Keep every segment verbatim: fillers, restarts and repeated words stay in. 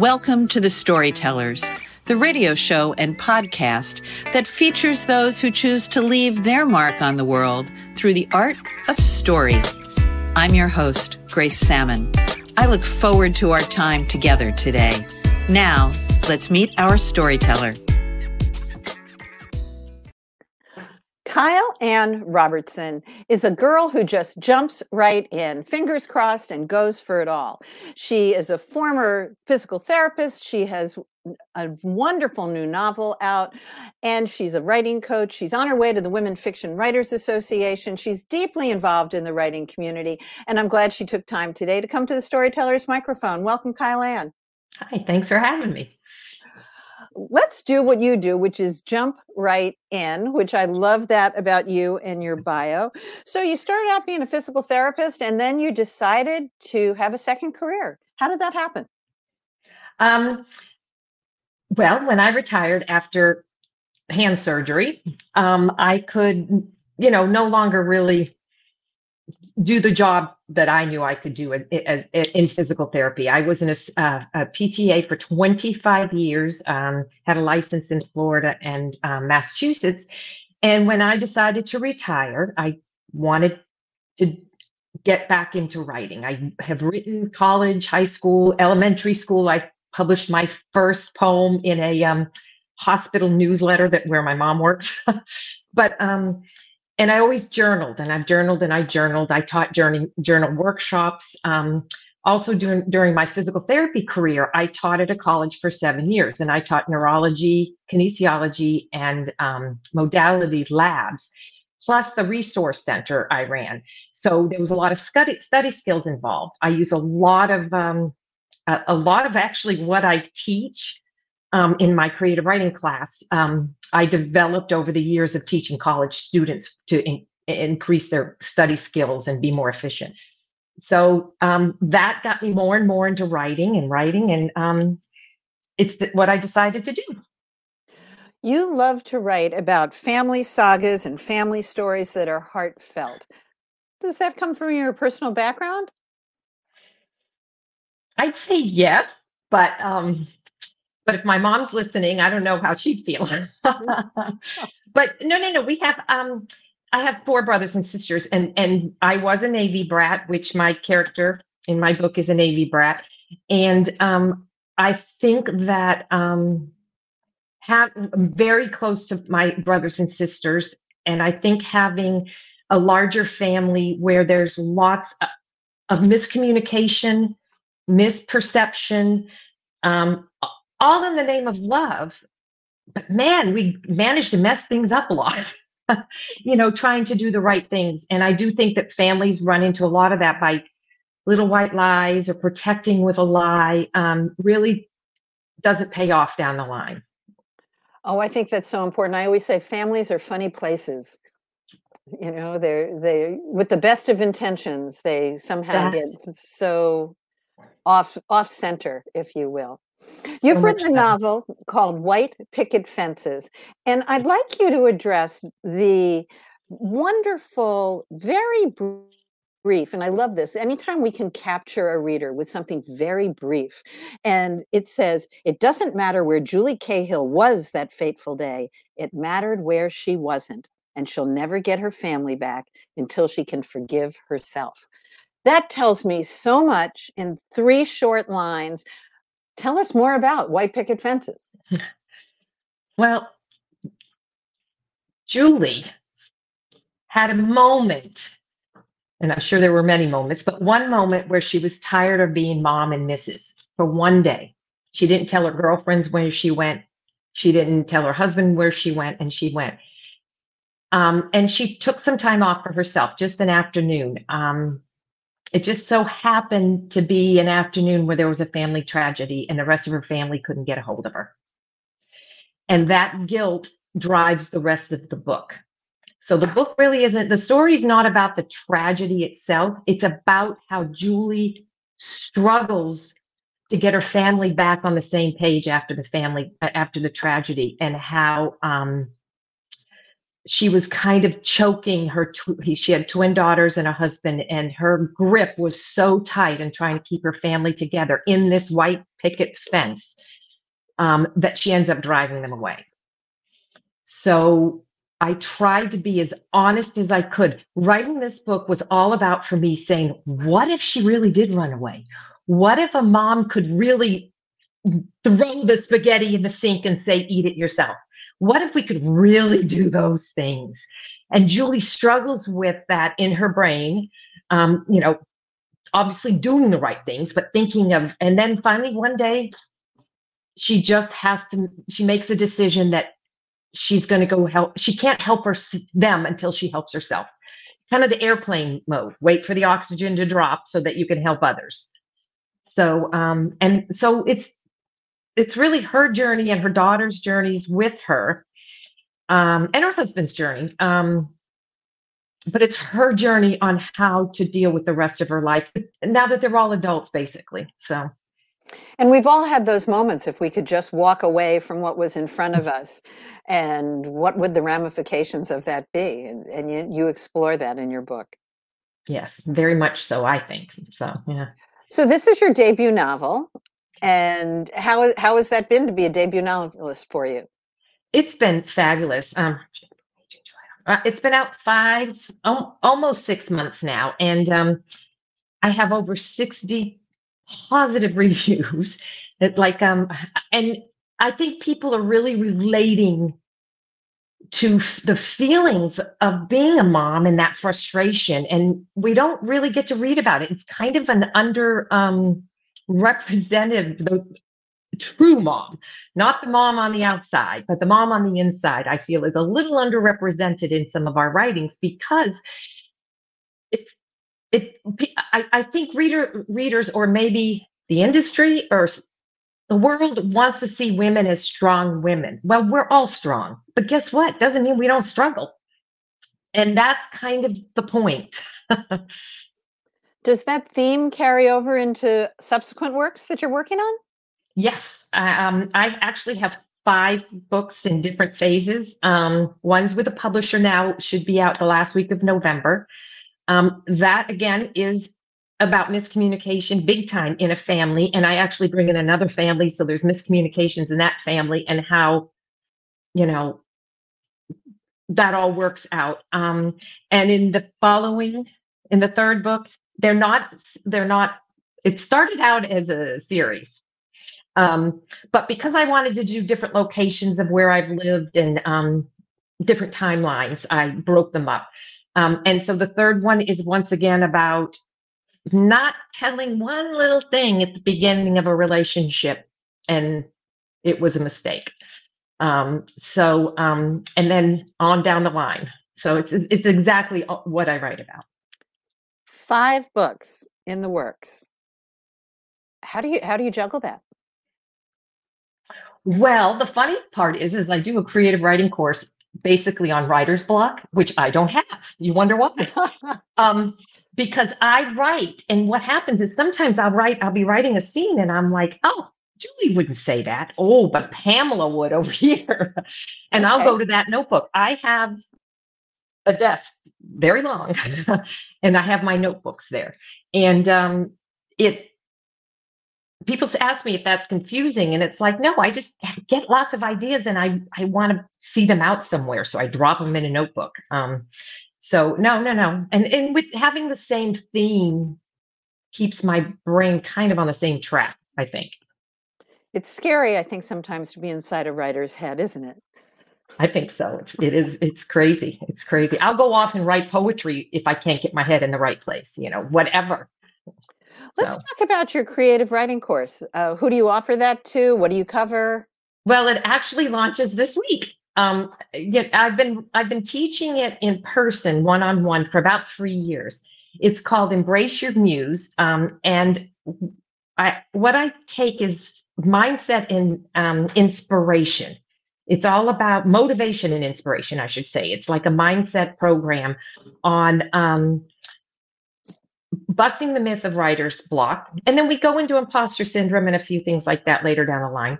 Welcome to The Storytellers, the radio show and podcast that features those who choose to leave their mark on the world through the art of story. I'm your host, Grace Sammon. I look forward to our time together today. Now, let's meet our storyteller. Kyle Ann Robertson is a girl who just jumps right in, fingers crossed, and goes for it all. She is a former physical therapist. She has a wonderful new novel out, and she's a writing coach. She's on her way to the Women's Fiction Writers Association. She's deeply involved in the writing community, and I'm glad she took time today to come to the Storyteller's microphone. Welcome, Kyle Ann. Hi, thanks for having me. Let's do what you do, which is jump right in, which I love that about you and your bio. So you started out being a physical therapist, and then you decided to have a second career. How did that happen? Um, well, when I retired after hand surgery, um, I could, you know, no longer really do the job that I knew I could do as, as, as in physical therapy. I was in a, uh, a P T A for twenty-five years, um, had a license in Florida and um, Massachusetts. And when I decided to retire, I wanted to get back into writing. I have written college, high school, elementary school. I published my first poem in a um, hospital newsletter that where my mom worked. but um And I always journaled, and I've journaled, and I journaled. I taught journal, journal workshops. Um, also, during during my physical therapy career, I taught at a college for seven years, and I taught neurology, kinesiology, and um, modality labs, plus the resource center I ran. So there was a lot of study, study skills involved. I use a lot of um, a, a lot of actually what I teach um, in my creative writing class. Um, I developed over the years of teaching college students to in, increase their study skills and be more efficient. So um, that got me more and more into writing and writing, and um, it's what I decided to do. You love to write about family sagas and family stories that are heartfelt. Does that come from your personal background? I'd say yes, but... Um, But if my mom's listening, I don't know how she'd feel. But no, no, no. We have, um, I have four brothers and sisters, and and I was a Navy brat, which my character in my book is a Navy brat. And um, I think that um, have I'm very close to my brothers and sisters, and I think having a larger family where there's lots of, of miscommunication, misperception. Um, All in the name of love, but man, we managed to mess things up a lot, you know, trying to do the right things. And I do think that families run into a lot of that by little white lies or protecting with a lie, um, really doesn't pay off down the line. Oh, I think that's so important. I always say families are funny places. You know, they're, they, with the best of intentions, they somehow that's... get so off, off center, if you will. You've so written a novel called White Picket Fences, and I'd like you to address the wonderful, very brief, and I love this, anytime we can capture a reader with something very brief. And it says, it doesn't matter where Julie Cahill was that fateful day, it mattered where she wasn't, and she'll never get her family back until she can forgive herself. That tells me so much in three short lines. Tell us more about White Picket Fences. Well, Julie had a moment, and I'm sure there were many moments, but one moment where she was tired of being mom and missus for one day. She didn't tell her girlfriends where she went. She didn't tell her husband where she went, and she went. Um, and she took some time off for herself, just an afternoon. Um, It just so happened to be an afternoon where there was a family tragedy and the rest of her family couldn't get a hold of her. And that guilt drives the rest of the book. So the book really isn't, the story's not about the tragedy itself. It's about how Julie struggles to get her family back on the same page after the family, after the tragedy, and how um, she was kind of choking her. Tw- she had twin daughters and a husband, and her grip was so tight in trying to keep her family together in this white Picket Fence, um, but she ends up driving them away. So I tried to be as honest as I could. Writing this book was all about, for me, saying, what if she really did run away? What if a mom could really throw the spaghetti in the sink and say, eat it yourself? What if we could really do those things? And Julie struggles with that in her brain, um, you know, obviously doing the right things, but thinking of, and then finally one day she just has to, she makes a decision that she's going to go help. She can't help her, them until she helps herself. Kind of the airplane mode, wait for the oxygen to drop so that you can help others. So, um, and so it's, it's really her journey and her daughter's journeys with her, um, and her husband's journey. Um, but it's her journey on how to deal with the rest of her life now that they're all adults, basically. So. And we've all had those moments, if we could just walk away from what was in front of us, and what would the ramifications of that be? And, and you, you explore that in your book. Yes, very much so, I think. So, yeah. So this is your debut novel, and how how has that been to be a debut novelist for you? It's been fabulous. Um, it's been out five, almost six months now, and um, I have over sixty positive reviews. That like um, and I think people are really relating to the feelings of being a mom and that frustration. And we don't really get to read about it. It's kind of an under um, representative, the true mom, not the mom on the outside, but the mom on the inside, I feel, is a little underrepresented in some of our writings, because it's, it, I, I think reader readers, or maybe the industry or the world, wants to see women as strong women. Well, we're all strong, but guess what? Doesn't mean we don't struggle. And that's kind of the point. Does that theme carry over into subsequent works that you're working on? Yes. Um, I actually have five books in different phases. Um, one's with a publisher now, should be out the last week of November. Um, that, again, is about miscommunication big time in a family. And I actually bring in another family. So there's miscommunications in that family and how, you know, that all works out. Um, and in the following, in the third book, they're not, they're not, it started out as a series. Um, but because I wanted to do different locations of where I've lived and um, different timelines, I broke them up. Um, and so the third one is once again about not telling one little thing at the beginning of a relationship, and it was a mistake. Um, so, um, and then on down the line. So it's it's exactly what I write about. Five books in the works. How do you how do you juggle that? Well, the funny part is, is I do a creative writing course basically on writer's block, which I don't have. You wonder why? um, Because I write, and what happens is sometimes I'll write, I'll be writing a scene and I'm like, oh, Julie wouldn't say that. Oh, but Pamela would over here. And okay. I'll go to that notebook. I have a desk very long and I have my notebooks there. And um, it, people ask me if that's confusing, and it's like, no, I just get lots of ideas and I, I want to see them out somewhere. So I drop them in a notebook. Um, So no, no, no. And and with having the same theme keeps my brain kind of on the same track, I think. It's scary, I think, sometimes to be inside a writer's head, isn't it? I think so. It's, it is. It's crazy. It's crazy. I'll go off and write poetry if I can't get my head in the right place, you know, whatever. Let's so. talk about your creative writing course. Uh, who do you offer that to? What do you cover? Well, it actually launches this week. Um, yet I've been I've been teaching it in person, one on one, for about three years. It's called Embrace Your Muse, um, and I what I take is mindset and um, inspiration. It's all about motivation and inspiration, I should say. It's like a mindset program on um, busting the myth of writer's block, and then we go into imposter syndrome and a few things like that later down the line.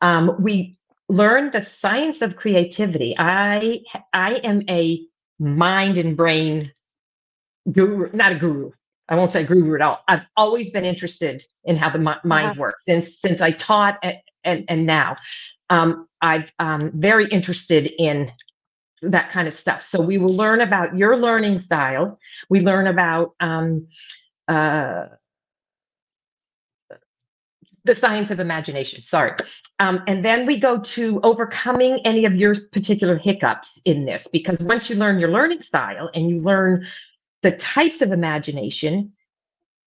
Um, we learn the science of creativity. I I am a mind and brain guru, not a guru, I won't say guru at all. I've always been interested in how the mi- mind yeah. works since since I taught and and, and now. Um, I'm um, very interested in that kind of stuff. So we will learn about your learning style. We learn about um, uh, the science of imagination, sorry. Um, and then we go to overcoming any of your particular hiccups in this, because once you learn your learning style and you learn the types of imagination,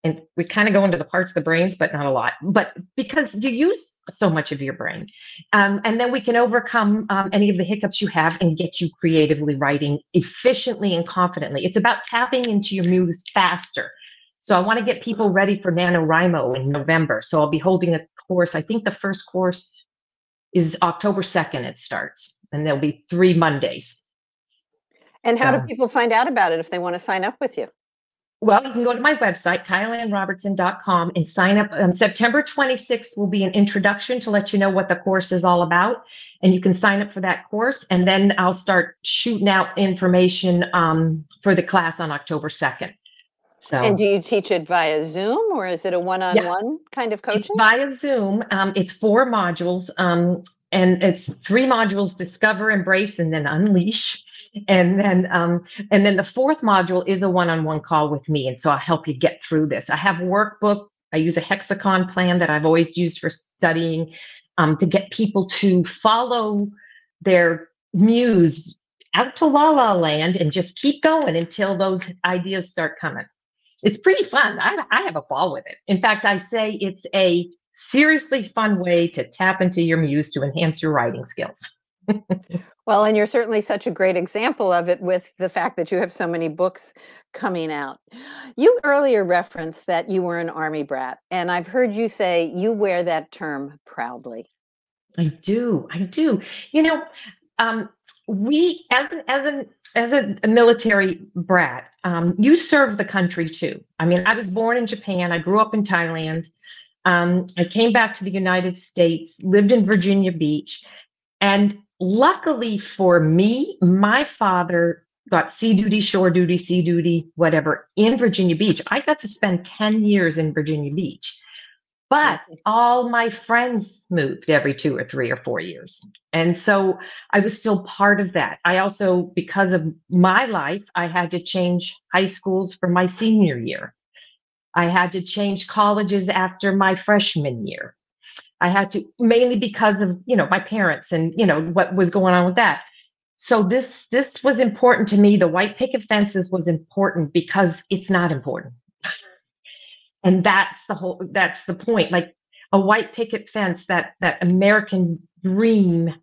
and we kind of go into the parts of the brains, but not a lot, but because you use so much of your brain. Um, and then we can overcome um, any of the hiccups you have and get you creatively writing efficiently and confidently. It's about tapping into your muse faster. So I want to get people ready for NaNoWriMo in November. So I'll be holding a course. I think the first course is October second, it starts, and there'll be three Mondays. And how um, do people find out about it if they want to sign up with you? Well, you can go to my website, kyle ann robertson dot com, and sign up. On September twenty-sixth will be an introduction to let you know what the course is all about. And you can sign up for that course. And then I'll start shooting out information um, for the class on October second. So, and do you teach it via Zoom, or is it a one-on-one yeah, kind of coaching? It's via Zoom. Um, it's four modules, um, and it's three modules: discover, embrace, and then unleash. And then, um, and then the fourth module is a one-on-one call with me, and so I'll help you get through this. I have a workbook. I use a hexagon plan that I've always used for studying um, to get people to follow their muse out to la la land and just keep going until those ideas start coming. It's pretty fun. I, I have a ball with it. In fact, I say it's a seriously fun way to tap into your muse to enhance your writing skills. Well, and you're certainly such a great example of it with the fact that you have so many books coming out. You earlier referenced that you were an Army brat, and I've heard you say you wear that term proudly. I do. I do. You know, um, we as an, as an, As a, a military brat, um, you serve the country too. I mean, I was born in Japan. I grew up in Thailand. Um, I came back to the United States, lived in Virginia Beach. And luckily for me, my father got sea duty, shore duty, sea duty, whatever, in Virginia Beach. I got to spend ten years in Virginia Beach. But all my friends moved every two or three or four years. And so I was still part of that. I also, because of my life, I had to change high schools for my senior year. I had to change colleges after my freshman year. I had to, mainly because of, you know, my parents and, you know, what was going on with that. So this, this was important to me. The White Picket Fences was important because it's not important. And that's the whole, that's the point. Like a white picket fence, that that American dream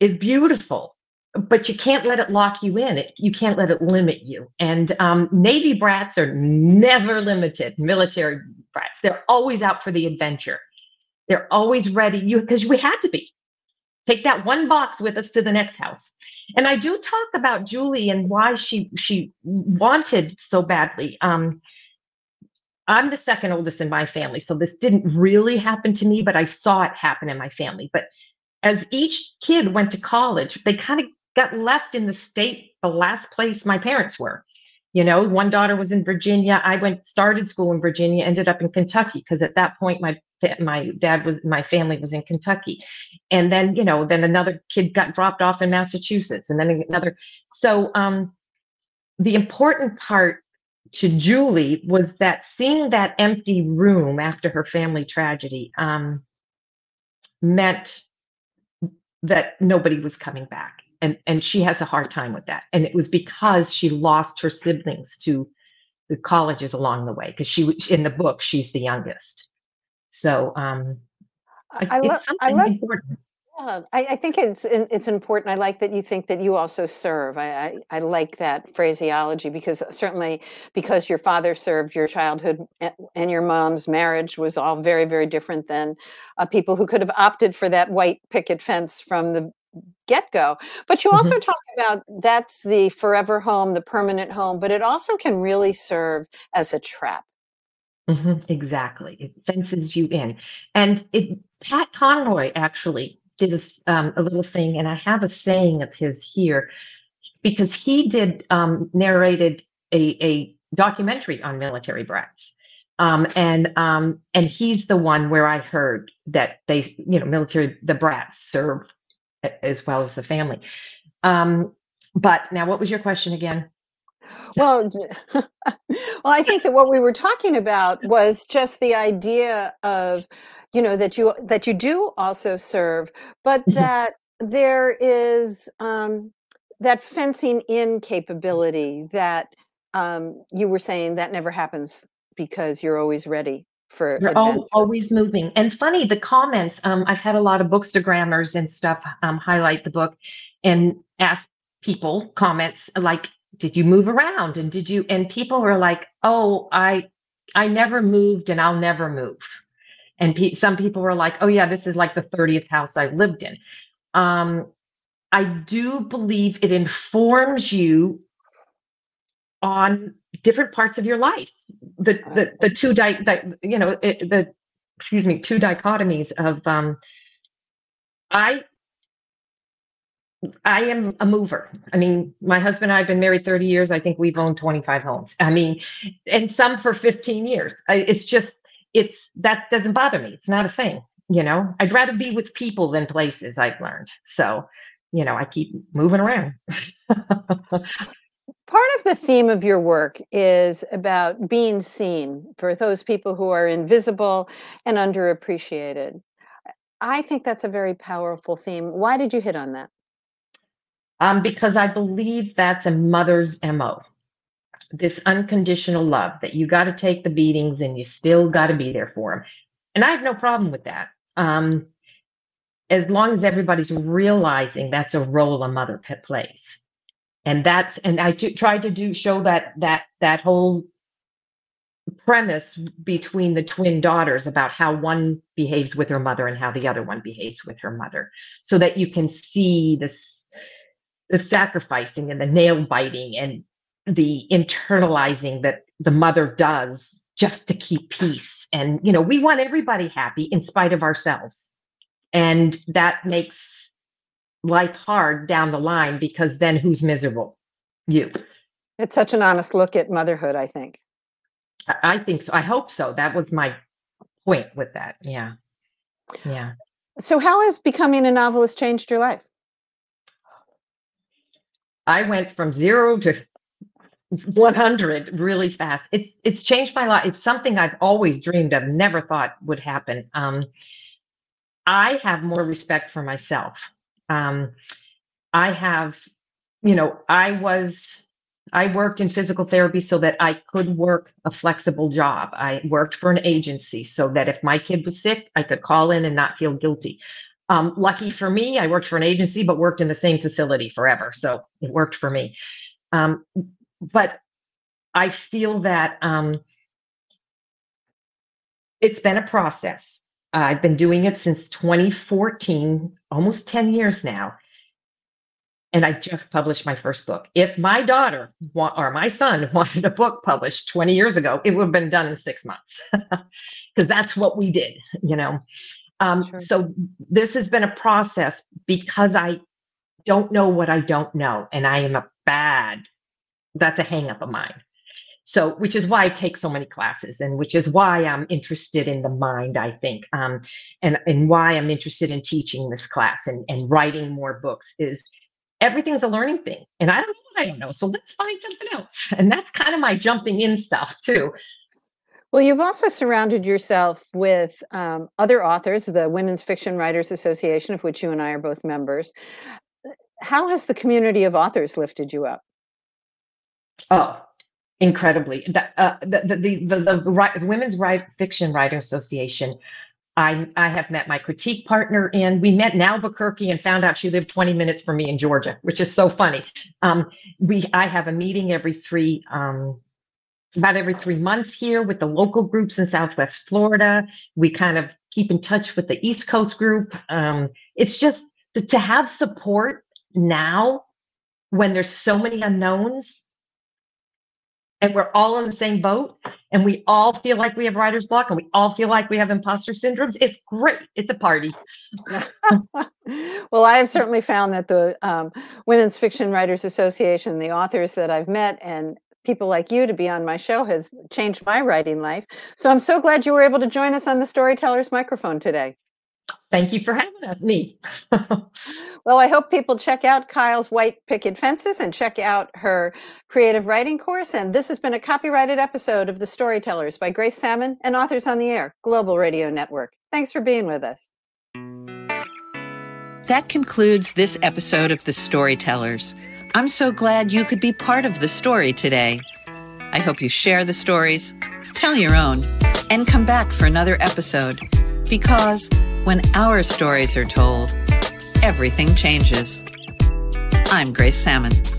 is beautiful, but you can't let it lock you in. It, you can't let it limit you. And um, Navy brats are never limited, military brats. They're always out for the adventure. They're always ready, you because we had to be. Take that one box with us to the next house. And I do talk about Julie and why she she wanted so badly. Um, I'm the second oldest in my family, so this didn't really happen to me, but I saw it happen in my family. But as each kid went to college, they kind of got left in the state, the last place my parents were. You know, one daughter was in Virginia. I went, started school in Virginia, ended up in Kentucky, because at that point, my my dad was, my family was in Kentucky. And then, you know, then another kid got dropped off in Massachusetts, and then another. So um, the important part to Julie was that seeing that empty room after her family tragedy um, meant that nobody was coming back. And, and she has a hard time with that. And it was because she lost her siblings to the colleges along the way, because she was, in the book, she's the youngest. So um, I, I it's love, something I love- important. Yeah, I, I think it's it's important. I like that you think that you also serve. I, I, I like that phraseology, because certainly because your father served, your childhood and your mom's marriage was all very, very different than uh, people who could have opted for that white picket fence from the get-go. But you also mm-hmm. talk about that's the forever home, the permanent home, but it also can really serve as a trap. Mm-hmm, exactly. It fences you in. And it, Pat Conroy actually did um, a little thing, and I have a saying of his here, because he did um, narrated a, a documentary on military brats. Um, and um, and he's the one where I heard that they, you know, military, the brats serve as well as the family. Um, but now, what was your question again? Well, well, I think that what we were talking about was just the idea of, you know, that you that you do also serve, but that there is um, that fencing in capability that um, you were saying that never happens because you're always ready for you're adventure. Always moving. And funny, the comments, um, I've had a lot of bookstagrammers and stuff um, highlight the book and ask people comments like, did you move around? And did you, and people were like, oh, I, I never moved and I'll never move. And pe- some people were like, oh yeah, this is like the thirtieth house I lived in. Um, I do believe it informs you on different parts of your life. The, the, the two, di- the, you know, it, the, excuse me, two dichotomies of, um, I, I am a mover. I mean, my husband and I have been married thirty years. I think we've owned twenty-five homes. I mean, and some for fifteen years. I, it's just, it's, that doesn't bother me. It's not a thing, you know, I'd rather be with people than places, I've learned. So, you know, I keep moving around. Part of the theme of your work is about being seen for those people who are invisible and underappreciated. I think that's a very powerful theme. Why did you hit on that? Um, because I believe that's a mother's M O, this unconditional love that you got to take the beatings and you still got to be there for them. And I have no problem with that. Um, as long as everybody's realizing that's a role a mother plays. And that's, and I t- tried to do show that, that, that whole premise between the twin daughters about how one behaves with her mother and how the other one behaves with her mother, so that you can see this, the sacrificing and the nail biting and the internalizing that the mother does just to keep peace. And, you know, we want everybody happy in spite of ourselves. And that makes life hard down the line, because then who's miserable? You. It's such an honest look at motherhood, I think. I think so. I hope so. That was my point with that. Yeah. Yeah. So how has becoming a novelist changed your life? I went from zero to one hundred really fast. It's it's changed my life. It's something I've always dreamed of, never thought would happen. Um, I have more respect for myself. Um, I have, you know, I was, I worked in physical therapy so that I could work a flexible job. I worked for an agency so that if my kid was sick, I could call in and not feel guilty. Um, lucky for me, I worked for an agency, but worked in the same facility forever. So it worked for me. Um, but I feel that um, it's been a process. Uh, I've been doing it since twenty fourteen, almost ten years now. And I just published my first book. If my daughter wa- or my son wanted a book published twenty years ago, it would have been done in six months because that's what we did, you know. Um, sure. So this has been a process because I don't know what I don't know. And I am a bad, that's a hang up of mine. So, which is why I take so many classes, and which is why I'm interested in the mind, I think, um, and, and why I'm interested in teaching this class and, and writing more books, is everything's a learning thing. And I don't know what I don't know. So let's find something else. And that's kind of my jumping in stuff too. Well, you've also surrounded yourself with um, other authors, the Women's Fiction Writers Association, of which you and I are both members. How has the community of authors lifted you up? Oh, incredibly. The, uh, the, the, the, the, the right, Women's right, Fiction Writers Association, I, I have met my critique partner in. We met in Albuquerque and found out she lived twenty minutes from me in Georgia, which is so funny. Um, we I have a meeting every three um about every three months here with the local groups in Southwest Florida. We kind of keep in touch with the East Coast group. Um, it's just th- to have support now when there's so many unknowns and we're all in the same boat and we all feel like we have writer's block and we all feel like we have imposter syndromes. It's great. It's a party. Well, I have certainly found that the um, Women's Fiction Writers Association, the authors that I've met and people like you to be on my show has changed my writing life. So I'm so glad you were able to join us on the Storyteller's Microphone today. Thank you for having us, me. Well, I hope people check out Kyle's White Picket Fences and check out her creative writing course. And this has been a copyrighted episode of The Storytellers by Grace Sammon and Authors on the Air, Global Radio Network. Thanks for being with us. That concludes this episode of The Storytellers. I'm so glad you could be part of the story today. I hope you share the stories, tell your own, and come back for another episode, because when our stories are told, everything changes. I'm Grace Sammon.